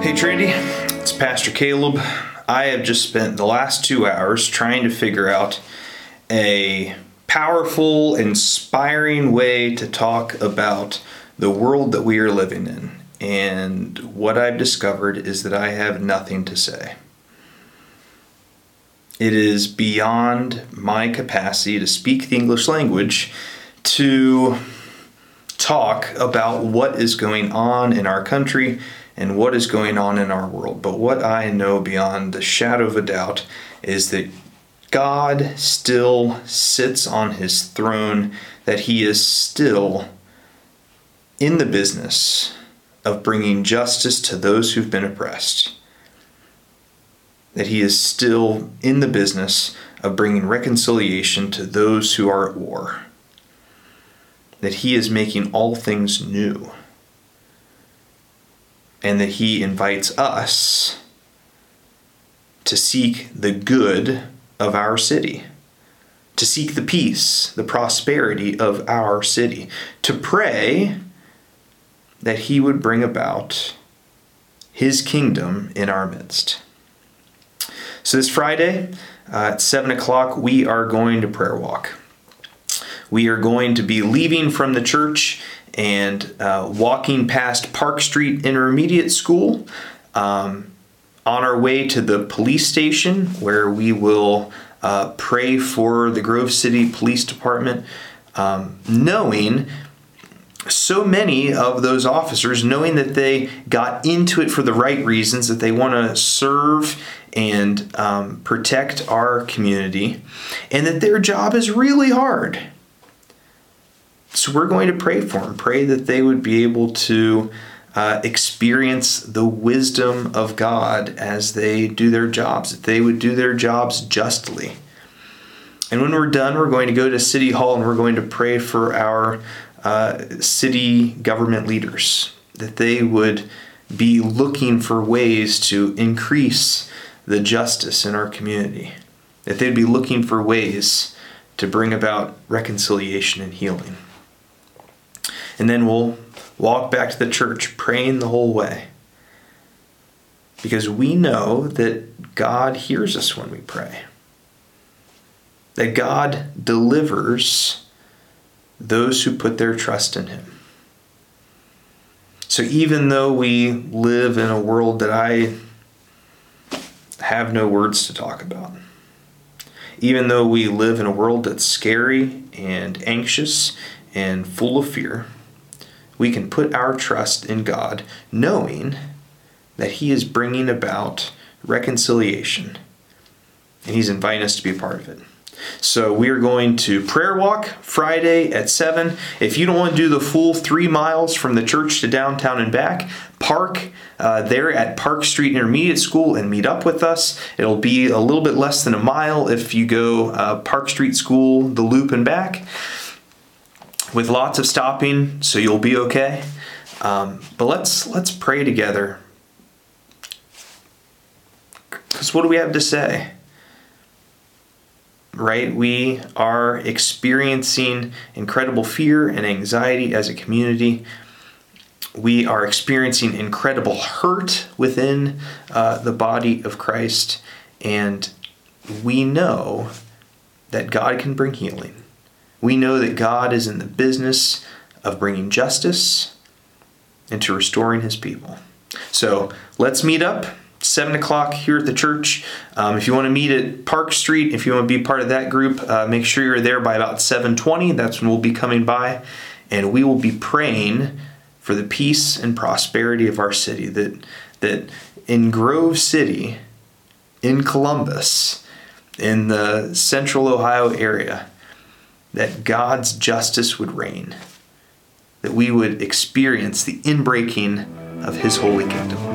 Hey Trendy, it's Pastor Caleb. I have just spent the last 2 hours trying to figure out a powerful, inspiring way to talk about the world that we are living in. And what I've discovered is that I have nothing to say. It is beyond my capacity to speak the English language to talk about what is going on in our country and what is going on in our world. But what I know beyond the shadow of a doubt is that God still sits on his throne, that he is still in the business of bringing justice to those who've been oppressed, that he is still in the business of bringing reconciliation to those who are at war, that he is making all things new, and that he invites us to seek the good of our city, to seek the peace, the prosperity of our city, to pray that he would bring about his kingdom in our midst. So this Friday at 7 o'clock, we are going to prayer walk. We are going to be leaving from the church and walking past Park Street Intermediate School on our way to the police station, where we will pray for the Grove City Police Department, knowing so many of those officers, knowing that they got into it for the right reasons, that they want to serve and protect our community, and that their job is really hard. So we're going to pray for them, pray that they would be able to experience the wisdom of God as they do their jobs, that they would do their jobs justly. And when we're done, we're going to go to City Hall and we're going to pray for our city government leaders, that they would be looking for ways to increase the justice in our community, that they'd be looking for ways to bring about reconciliation and healing. And then we'll walk back to the church praying the whole way, because we know that God hears us when we pray, that God delivers those who put their trust in him. So even though we live in a world that I have no words to talk about, even though we live in a world that's scary and anxious and full of fear, we can put our trust in God, knowing that he is bringing about reconciliation and he's inviting us to be a part of it. So we are going to prayer walk Friday at 7. If you don't want to do the full 3 miles from the church to downtown and back, park there at Park Street Intermediate School and meet up with us. It'll be a little bit less than a mile if you go Park Street School, the loop and back, with lots of stopping, so you'll be okay. But let's pray together, because what do we have to say? Right? We are experiencing incredible fear and anxiety as a community. We are experiencing incredible hurt within the body of Christ. And we know that God can bring healing. We know that God is in the business of bringing justice and to restoring his people. So let's meet up. 7 o'clock here at the church. If you want to meet at Park Street, if you want to be part of that group, make sure you're there by about 7:20. That's when we'll be coming by, and we will be praying for the peace and prosperity of our city, that in Grove City, in Columbus, in the central Ohio area, that God's justice would reign, that we would experience the inbreaking of his holy kingdom.